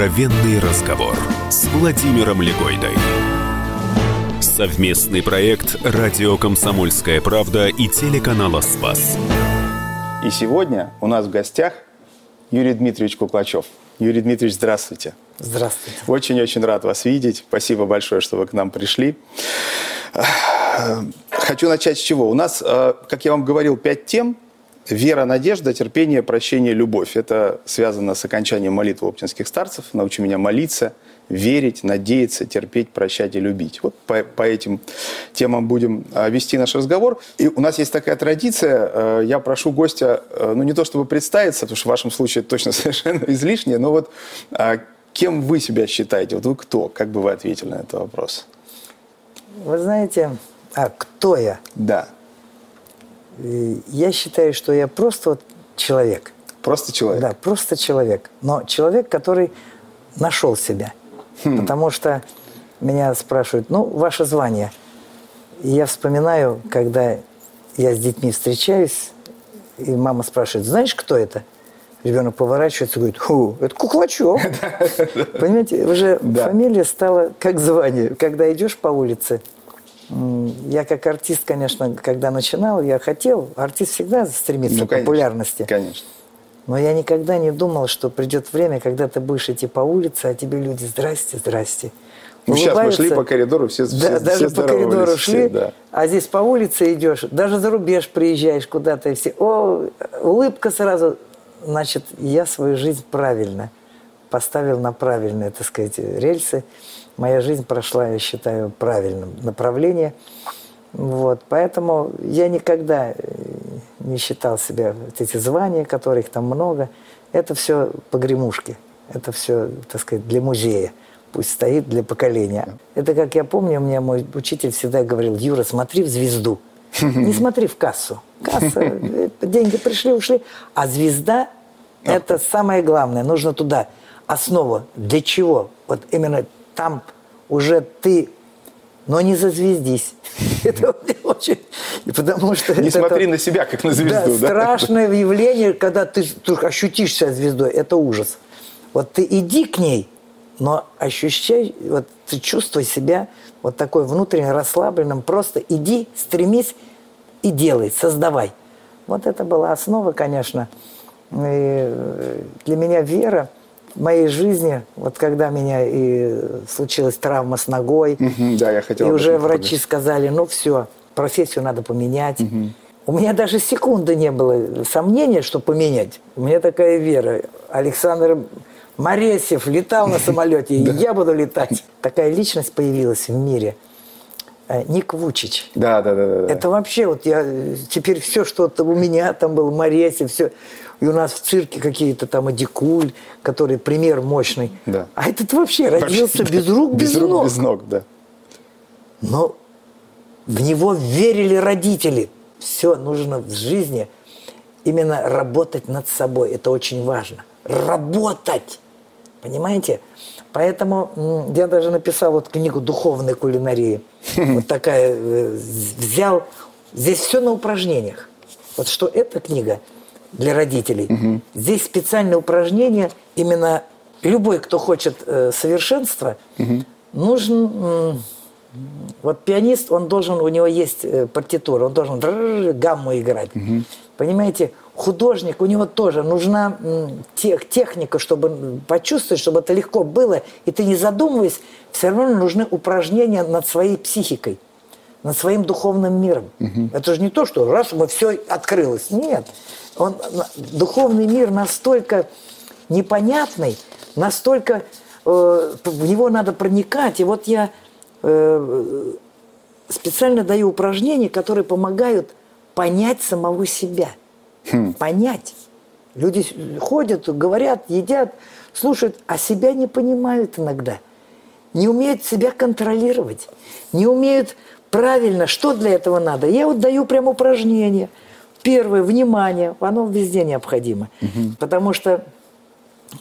Откровенный разговор с Владимиром Легойдой. Совместный проект «Радио Комсомольская правда» и телеканала «СПАС». И сегодня у нас в гостях Юрий Дмитриевич Куклачев. Юрий Дмитриевич, здравствуйте. Здравствуйте. Очень-очень рад вас видеть. Спасибо большое, что вы к нам пришли. Хочу начать с чего? У нас, как я вам говорил, 5 тем. Вера, надежда, терпение, прощение, любовь. Это связано с окончанием молитвы оптинских старцев. Научи меня молиться, верить, надеяться, терпеть, прощать и любить. Вот по этим темам будем вести наш разговор. И у нас есть такая традиция. Я прошу гостя, не то чтобы представиться, потому что в вашем случае это точно совершенно излишнее, но вот кем вы себя считаете? Вот вы кто? Как бы вы ответили на этот вопрос? Вы знаете, кто я? Да. Я считаю, что я просто человек. Просто человек? Да, просто человек. Но человек, который нашел себя. Потому что меня спрашивают, ваше звание. И я вспоминаю, когда я с детьми встречаюсь, и мама спрашивает, знаешь, кто это? Ребенок поворачивается и говорит, это Куклачев. Понимаете, уже фамилия стала как звание. Когда идешь по улице... Я как артист, конечно, когда начинал, я хотел. Артист всегда стремится к популярности. Конечно. Но я никогда не думал, что придет время, когда ты будешь идти по улице, а тебе люди «здрасте, здрасте». Сейчас мы шли по коридору, все здоровались. Да, даже по коридору шли, а здесь по улице идешь, даже за рубеж приезжаешь куда-то, и все. Улыбка сразу. Значит, я свою жизнь правильно поставил на правильные, так сказать, рельсы. Моя жизнь прошла, я считаю, в правильном направлении. Вот. Поэтому я никогда не считал себя, эти звания, которых там много, это все погремушки. Это все, так сказать, для музея. Пусть стоит для поколения. Это, как я помню, мне мой учитель всегда говорил, Юра, смотри в звезду. Не смотри в кассу. Касса, деньги пришли, ушли. А звезда – это самое главное. Нужно туда. Основу. Для чего? Вот именно... Там уже ты, не зазвездись. Это очень... Потому что не смотри на себя, как на звезду. Да, страшное явление, когда ты ощутишь себя звездой. Это ужас. Вот ты иди к ней, но ощущай, вот ты чувствуй себя вот такой внутренне расслабленным. Просто иди, стремись и делай, создавай. Вот это была основа, конечно. И для меня вера... В моей жизни, вот когда меня и случилась травма с ногой, и уже врачи сказали, все, профессию надо поменять. У меня даже секунды не было сомнения, что поменять. У меня такая вера. Александр Моресев летал на самолете, и я буду летать. Такая личность появилась в мире. Ник Вучич. Да. Это вообще, я теперь все, что у меня там был, Моресев, все... И у нас в цирке какие-то там Адикуль, который пример мощный. Да. А этот вообще родился без рук, без ног. Без ног, да. Но в него верили родители. Все нужно в жизни именно работать над собой. Это очень важно. Работать! Понимаете? Поэтому я даже написал книгу «Духовной кулинарии». Вот такая. Взял. Здесь все на упражнениях. Вот что эта книга... для родителей. Здесь специальное упражнение. Именно любой, кто хочет совершенства, нужен... пианист, он должен... У него есть партитура, он должен гамму играть. Понимаете? Художник, у него тоже нужна техника, чтобы почувствовать, чтобы это легко было. И ты не задумываясь, все равно нужны упражнения над своей психикой, над своим духовным миром. Это же не то, что раз, мы все открылось. Нет. Духовный мир настолько непонятный, настолько в него надо проникать. И я специально даю упражнения, которые помогают понять самого себя. Понять. Люди ходят, говорят, едят, слушают, а себя не понимают иногда. Не умеют себя контролировать. Не умеют правильно, что для этого надо. Я даю прям упражнения. Первое, внимание, оно везде необходимо. Потому что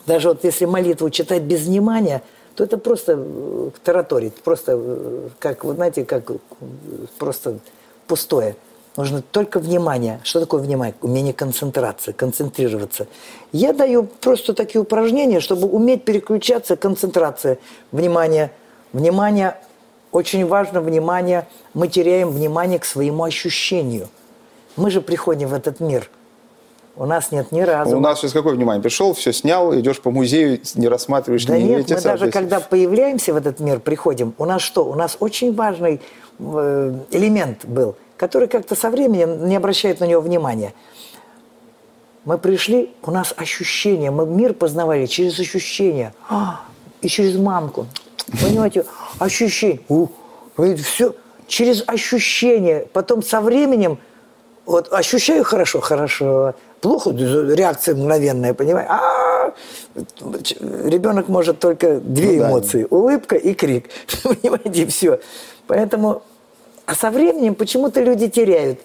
даже если молитву читать без внимания, то это просто тараторит, просто как, просто пустое. нужно только внимание. Что такое внимание? Умение концентрации, концентрироваться. Я даю просто такие упражнения, чтобы уметь переключаться, концентрация, внимание. Внимание, очень важно внимание, мы теряем внимание к своему ощущению. Мы же приходим в этот мир. У нас нет ни разума. У нас через какое внимание? Пришел, все снял, идешь по музею, не рассматриваешь. Да нет, мы даже когда появляемся в этот мир, приходим, у нас что? У нас очень важный элемент был, который как-то со временем не обращает на него внимания. Мы пришли, у нас ощущения, мы мир познавали через ощущения. И через мамку. Понимаете? Ощущение. Все через ощущения. Потом со временем вот ощущаю хорошо, хорошо. Плохо, реакция мгновенная, понимаешь? Ребенок может только две эмоции. Улыбка и крик. Понимаете, все. Поэтому... А со временем почему-то люди теряют.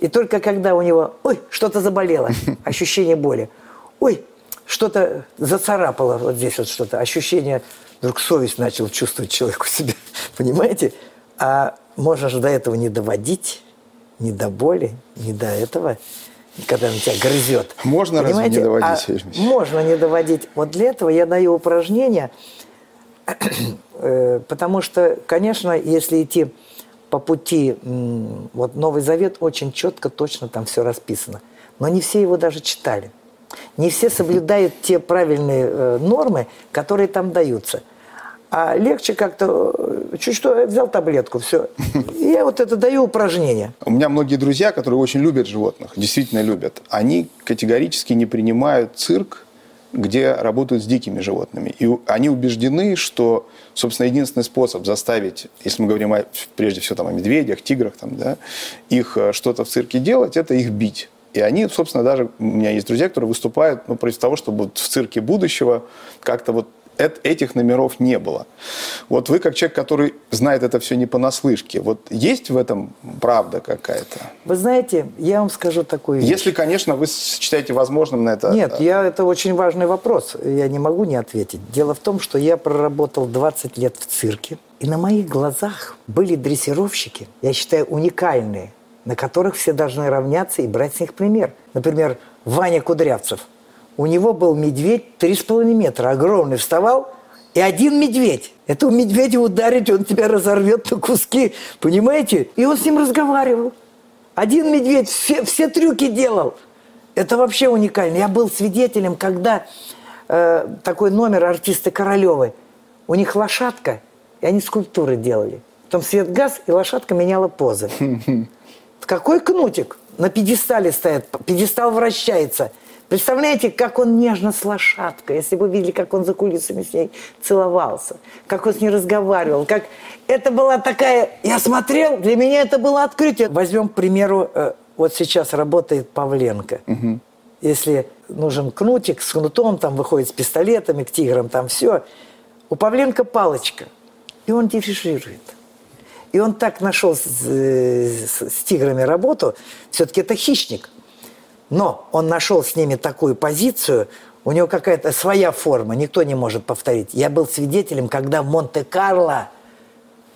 И только когда у него... Ой, что-то заболело. Ощущение боли. Ой, что-то зацарапало. Вот здесь вот что-то. Ощущение... Вдруг совесть начал чувствовать человеку себя. Понимаете? А можно же до этого не доводить. Не до боли, не до этого. Когда он тебя грызет. Можно, понимаете? Разве не доводить? А можно не доводить. Вот для этого я даю упражнения. Потому что, конечно, если идти по пути, вот Новый Завет очень четко, точно там все расписано. Но не все его даже читали. Не все соблюдают те правильные нормы, которые там даются. А легче как-то, чуть что, я взял таблетку, все. И я вот это даю упражнение. У меня многие друзья, которые очень любят животных, действительно любят, они категорически не принимают цирк, где работают с дикими животными. И они убеждены, что, собственно, единственный способ заставить, если мы говорим прежде всего там, о медведях, тиграх, там, да, их что-то в цирке делать, это их бить. И они, собственно, даже, у меня есть друзья, которые выступают против того, чтобы в цирке будущего как-то вот этих номеров не было. Вот вы, как человек, который знает это все не понаслышке, вот есть в этом правда какая-то? Вы знаете, я вам скажу такую вещь. Если, конечно, вы считаете возможным на это... Нет, это очень важный вопрос. Я не могу не ответить. Дело в том, что я проработал 20 лет в цирке. И на моих глазах были дрессировщики, я считаю, уникальные, на которых все должны равняться и брать с них пример. Например, Ваня Кудрявцев. У него был медведь 3,5 метра. Огромный вставал, и один медведь. Этого медведя ударить, он тебя разорвет на куски. Понимаете? И он с ним разговаривал. Один медведь все трюки делал. Это вообще уникально. Я был свидетелем, когда такой номер артисты Королёвы. У них лошадка, и они скульптуры делали. Потом свет гас, и лошадка меняла позы. Какой кнутик? На пьедестале стоит. Пьедестал вращается. Представляете, как он нежно с лошадкой. Если бы вы видели, как он за кулисами с ней целовался, как он с ней разговаривал, как это была такая... Я смотрел, для меня это было открытие. Возьмем, к примеру, вот сейчас работает Павленко. Угу. Если нужен кнутик, с кнутом там выходит, с пистолетами, к тиграм, там все. У Павленко палочка, и он дирижирует. И он так нашел с тиграми работу. Все-таки это хищник. Но он нашел с ними такую позицию, у него какая-то своя форма, никто не может повторить. Я был свидетелем, когда в Монте-Карло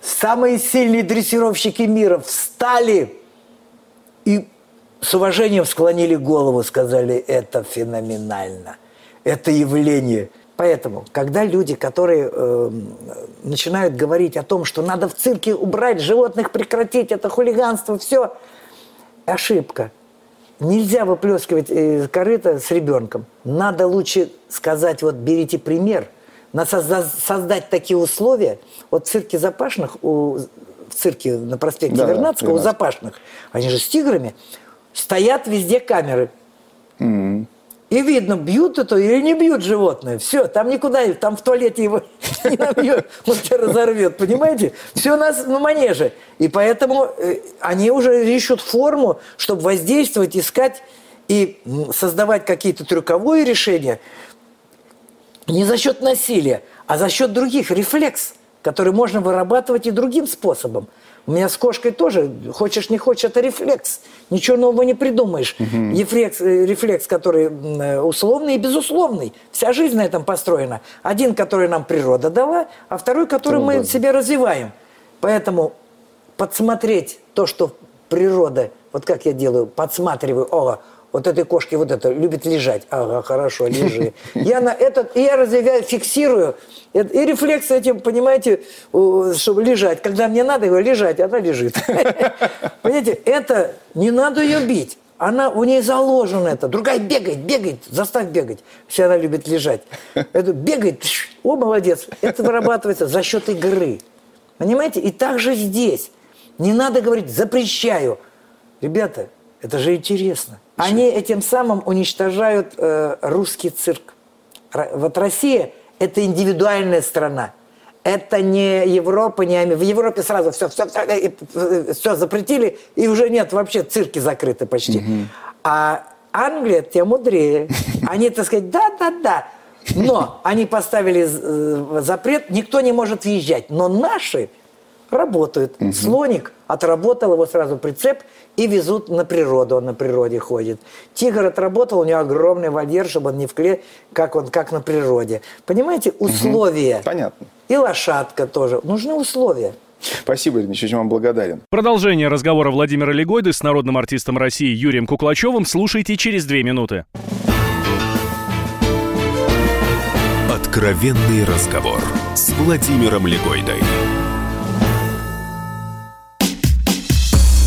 самые сильные дрессировщики мира встали и с уважением склонили голову, сказали, это феноменально, это явление. Поэтому, когда люди, которые начинают говорить о том, что надо в цирке убрать животных, прекратить, это хулиганство, все, ошибка. Нельзя выплескивать корыто с ребенком. Надо лучше сказать, вот берите пример. Надо создать такие условия. Вот в цирке Запашных, в цирке на проспекте Вернадского, у Запашных, они же с тиграми, стоят везде камеры. Mm-hmm. И видно, бьют это или не бьют животное. Все, там никуда, там в туалете его не набьет, он тебя разорвет, понимаете? Все у нас на манеже. И поэтому они уже ищут форму, чтобы воздействовать, искать и создавать какие-то трюковые решения не за счет насилия, а за счет других рефлексов, которые можно вырабатывать и другим способом. У меня с кошкой тоже, хочешь не хочешь, это рефлекс. Ничего нового не придумаешь. Угу. Рефлекс, который условный и безусловный. Вся жизнь на этом построена. Один, который нам природа дала, а второй, который мы в себе развиваем. Поэтому подсмотреть то, что природа, вот как я делаю, подсматриваю, ага, вот этой кошке вот это, любит лежать, ага, хорошо, лежи. Я на этот, и я разъявляю, фиксирую, и рефлекс этим, понимаете, чтобы лежать. Когда мне надо, я говорю, лежать, она лежит. Понимаете, это, не надо ее бить. Она, у нее заложено это. Другая бегает, бегает, заставь бегать. Все, она любит лежать. Это бегает, о, молодец. Это вырабатывается за счет игры. Понимаете? И так же здесь. Не надо говорить, запрещаю. Ребята, это же интересно. Они этим самым уничтожают русский цирк. Вот Россия – это индивидуальная страна. Это не Европа, не Америка. В Европе сразу все запретили, и уже нет, вообще цирки закрыты почти. Mm-hmm. А Англия тем мудрее. Они, так сказать, да-да-да. Но они поставили запрет, никто не может въезжать. Но наши работают. Mm-hmm. Слоник отработал, его сразу прицеп, и везут на природу, он на природе ходит. Тигр отработал, у него огромный вольер, чтобы он не в клетке, как на природе. Понимаете, условия. Угу, понятно. И лошадка тоже. Нужны условия. Спасибо, Владимир Легойда, очень вам благодарен. Продолжение разговора Владимира Легойды с народным артистом России Юрием Куклачевым слушайте через 2 минуты. Откровенный разговор с Владимиром Легойдой.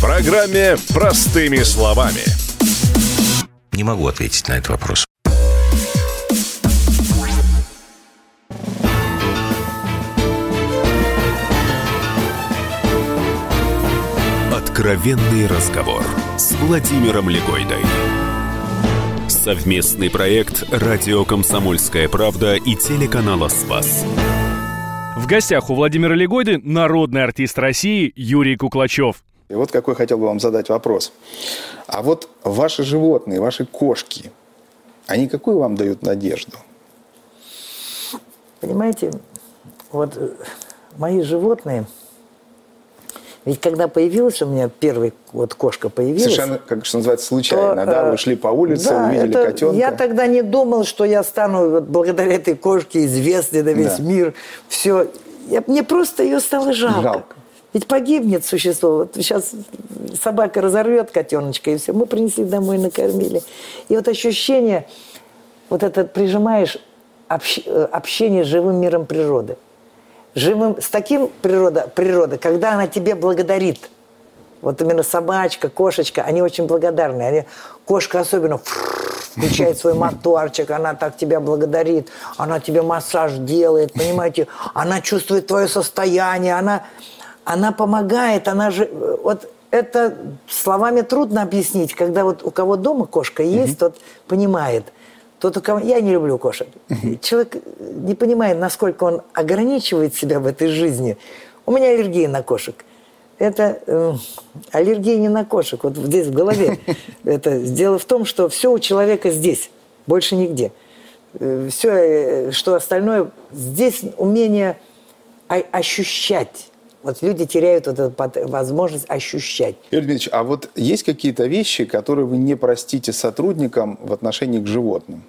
программе «Простыми словами». Не могу ответить на этот вопрос. Откровенный разговор с Владимиром Легойдой. Совместный проект «Радио Комсомольская правда» и телеканала «СПАС». В гостях у Владимира Легойды народный артист России Юрий Куклачев. И вот какой хотел бы вам задать вопрос. А вот ваши животные, ваши кошки, они какую вам дают надежду? Понимаете, вот мои животные... Ведь когда появилась у меня первая вот кошка появилась... Совершенно, как что называется, случайно, то, да? Вы шли по улице, да, увидели это, котенка. Я тогда не думал, что я стану вот, благодаря этой кошке известной на весь мир. Все. Мне просто ее стало жалко. Ведь погибнет существо. Вот сейчас собака разорвет котеночка, и все. Мы принесли домой, накормили. И вот ощущение, вот это прижимаешь общение с живым миром природы. Живым, с таким природа, когда она тебе благодарит. Вот именно собачка, кошечка, они очень благодарны. Они, кошка особенно включает свой моторчик, она так тебя благодарит, она тебе массаж делает, понимаете? Она чувствует твое состояние, она помогает, она же... Вот это словами трудно объяснить. Когда вот у кого дома кошка есть, тот понимает. Тот, у кого... Я не люблю кошек. Человек не понимает, насколько он ограничивает себя в этой жизни. У меня аллергия на кошек. Это аллергия не на кошек. Вот здесь в голове. Это дело в том, что все у человека здесь. Больше нигде. Все, что остальное... Здесь умение ощущать. Вот люди теряют вот эту возможность ощущать. Юрий Дмитриевич, а вот есть какие-то вещи, которые вы не простите сотрудникам в отношении к животным?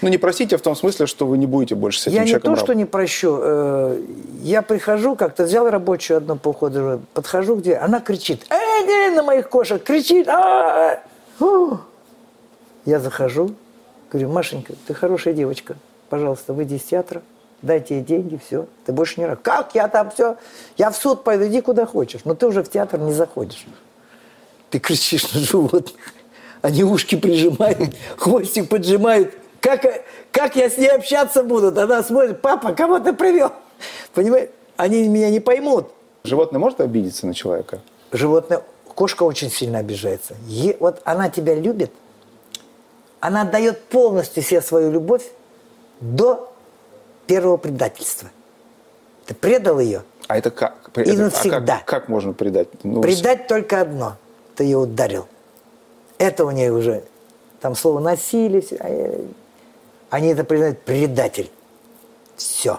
Ну, не простите в том смысле, что вы не будете больше с этим человеком работать. Я не то, что не прощу. Я прихожу, как-то взял рабочую одну по уходу, подхожу, где она кричит. На моих кошек кричит. Я захожу, говорю, Машенька, ты хорошая девочка. Пожалуйста, выйди из театра. Дайте ей деньги, все. Ты больше не рак. Как я там все? Я в суд пойду, иди куда хочешь. Но ты уже в театр не заходишь. Ты кричишь на животных. Они ушки прижимают, хвостик поджимают. Как я с ней общаться буду? Она смотрит, папа, кого ты привел? Понимаешь? Они меня не поймут. Животное может обидеться на человека? Животное, кошка очень сильно обижается. Вот она тебя любит. Она отдает полностью себе свою любовь до первого предательства. Ты предал ее. А это как? И навсегда. Как можно предать? Ну, предать только одно. ты ее ударил. Это у нее уже, там слово «насилие», они это признают, предатель. Все.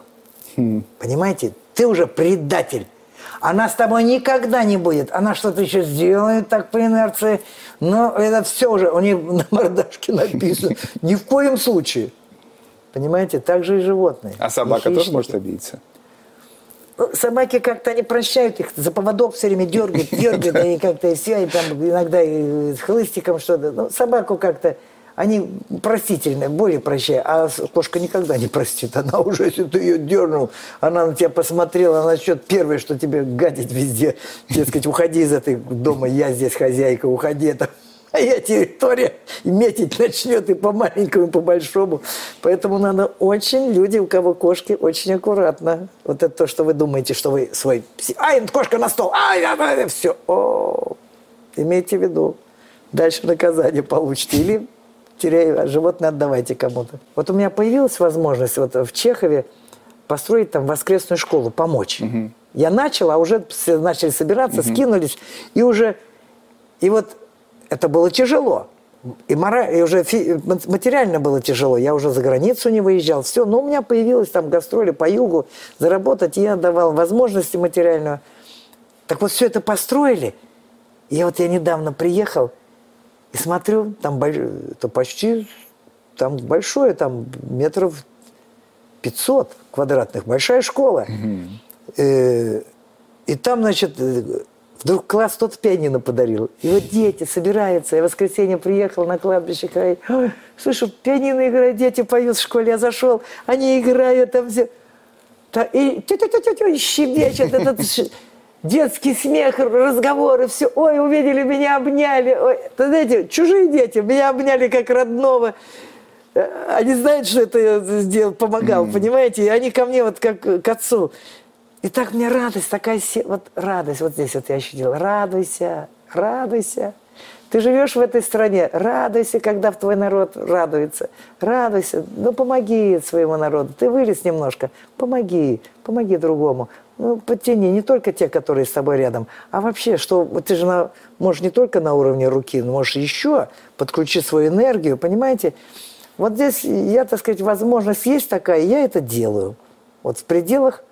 Понимаете? Ты уже предатель. Она с тобой никогда не будет. Она что-то еще сделает так по инерции. Но это все уже, у нее на мордашке написано. Ни в коем случае. Понимаете? Так же и животные. А собака тоже может обидеться? Собаки как-то, они прощают их. За поводок все время дергают. Они как-то и все, и там иногда и с хлыстиком что-то. Ну, собаку как-то... Они простительные, более прощают. А кошка никогда не простит. Она уже, если ты ее дернул, она на тебя посмотрела, она счет первое, что тебе гадит везде. Дескать, уходи из этой дома, я здесь хозяйка, уходи. Это моя территория. И метить начнет и по маленькому, и по большому. Поэтому надо очень, люди, у кого кошки, очень аккуратно. Вот это то, что вы думаете, что вы свой... Ай, кошка на стол! Ай, все. О, имейте в виду. Дальше наказание получите. Или... теряя животное, отдавайте кому-то. Вот у меня появилась возможность вот в Чехове построить там воскресную школу, помочь. Угу. Я начал, а уже все начали собираться, скинулись. И уже... И вот это было тяжело. И уже материально было тяжело. Я уже за границу не выезжал. Все. Но у меня появилась там гастроли по югу, заработать. И я давал возможности материальную. Так вот все это построили. И вот я недавно приехал, и смотрю, там это почти там большое, там метров 500 квадратных, большая школа. И там, значит, вдруг класс тот пианино подарил. И вот дети собираются. Я в воскресенье приехал на кладбище, говорю, слышу, пианино играют, дети поют в школе. Я зашел, они играют там все. И щебечет этот... Детский смех, разговоры, все. Ой, увидели, меня обняли. Ой. Знаете, чужие дети меня обняли как родного. Они знают, что это я сделал, помогал, понимаете? И они ко мне вот как к отцу. И так мне радость, такая вот радость. Вот здесь вот я ощутила. Радуйся, радуйся. Ты живешь в этой стране. Радуйся, когда в твой народ радуется. Радуйся. Ну, помоги своему народу. Ты вылез немножко. Помоги другому. Ну, подтяни не только те, которые с тобой рядом, а вообще, что ты же можешь не только на уровне руки, но можешь еще подключить свою энергию, понимаете? Вот здесь я, так сказать, возможность есть такая, я это делаю. Вот в пределах,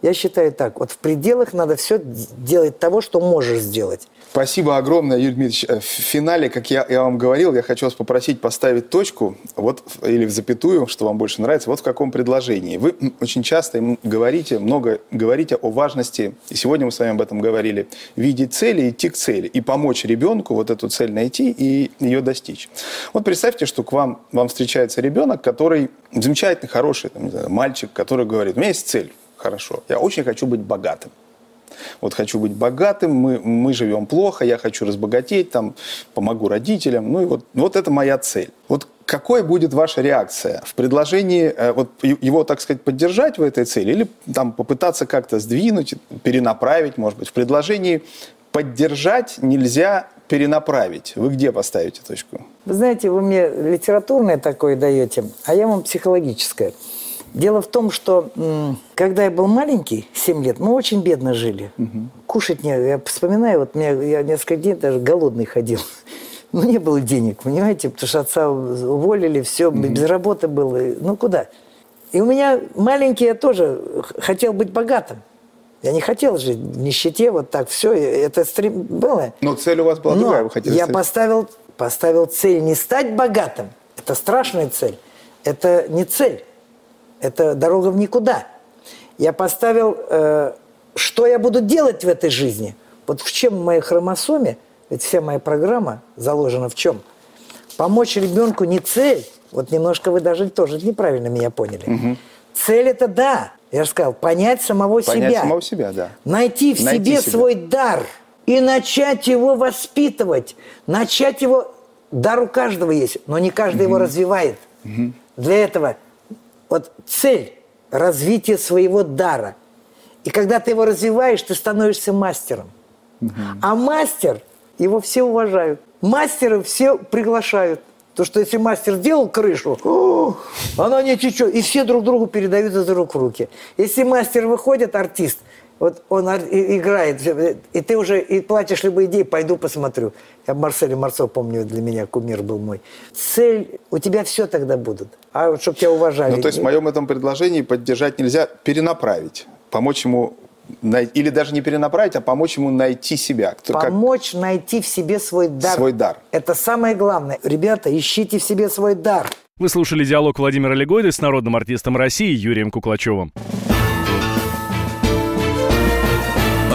я считаю так, вот в пределах надо все делать того, что можешь сделать. Спасибо огромное, Юрий Дмитриевич. В финале, как я вам говорил, я хочу вас попросить поставить точку, вот, или в запятую, что вам больше нравится, вот в каком предложении. Вы очень часто говорите, много говорите о важности, и сегодня мы с вами об этом говорили, видеть цели, идти к цели, и помочь ребенку вот эту цель найти и ее достичь. Вот представьте, что к вам встречается ребенок, который замечательный, хороший, там, не знаю, мальчик, который говорит, у меня есть цель, хорошо, я очень хочу быть богатым. Вот хочу быть богатым, мы живем плохо, я хочу разбогатеть, там, помогу родителям. Ну и вот это моя цель. Вот какой будет ваша реакция в предложении вот, его, так сказать, поддержать в этой цели или там, попытаться как-то сдвинуть, перенаправить, может быть? В предложении «поддержать нельзя перенаправить». Вы где поставите точку? Вы знаете, вы мне литературное такое даете, а я вам психологическое. Дело в том, что когда я был маленький, 7 лет, мы очень бедно жили. Кушать не... Я вспоминаю, вот я несколько дней даже голодный ходил. Но не было денег, понимаете, потому что отца уволили, все, без работы было. Ну, куда? И у меня маленький, я тоже хотел быть богатым. Я не хотел жить в нищете, вот так все. Это было. Но цель у вас была другая, вы хотели. Я поставил цель не стать богатым. Это страшная цель. Это не цель. Это дорога в никуда. Я поставил, что я буду делать в этой жизни. Вот в чем в моей хромосоме, ведь вся моя программа заложена в чем? Помочь ребенку не цель. Вот немножко вы даже тоже неправильно меня поняли. Цель – это да. Я же сказал, понять самого себя, да. Найти в себе свой дар и начать его воспитывать. Начать его... Дар у каждого есть, но не каждый его развивает. Для этого... Вот цель – развитие своего дара. И когда ты его развиваешь, ты становишься мастером. А мастер, его все уважают. Мастера все приглашают. Потому что если мастер делал крышу, она не течет. И все друг другу передают из рук в руки. Если мастер выходит, артист, Вот он играет, и ты уже и платишь любые идеи, пойду посмотрю. Я Марселя Марсо помню, для меня кумир был мой. Цель, у тебя все тогда будут, а вот чтобы тебя уважали. Ну, то есть в моем этом предложении поддержать нельзя, перенаправить, помочь ему, или даже не перенаправить, а помочь ему найти себя. Помочь найти в себе свой дар. Свой дар. Это самое главное. Ребята, ищите в себе свой дар. Вы слушали диалог Владимира Легойды с народным артистом России Юрием Куклачевым.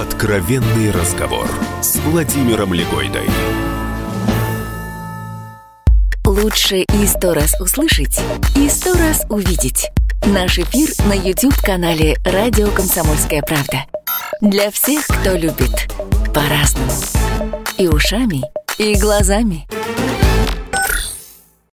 Откровенный разговор с Владимиром Легойдой. Лучше и 100 раз услышать, и 100 раз увидеть. Наш эфир на YouTube-канале «Радио Комсомольская правда». Для всех, кто любит по-разному. И ушами, и глазами.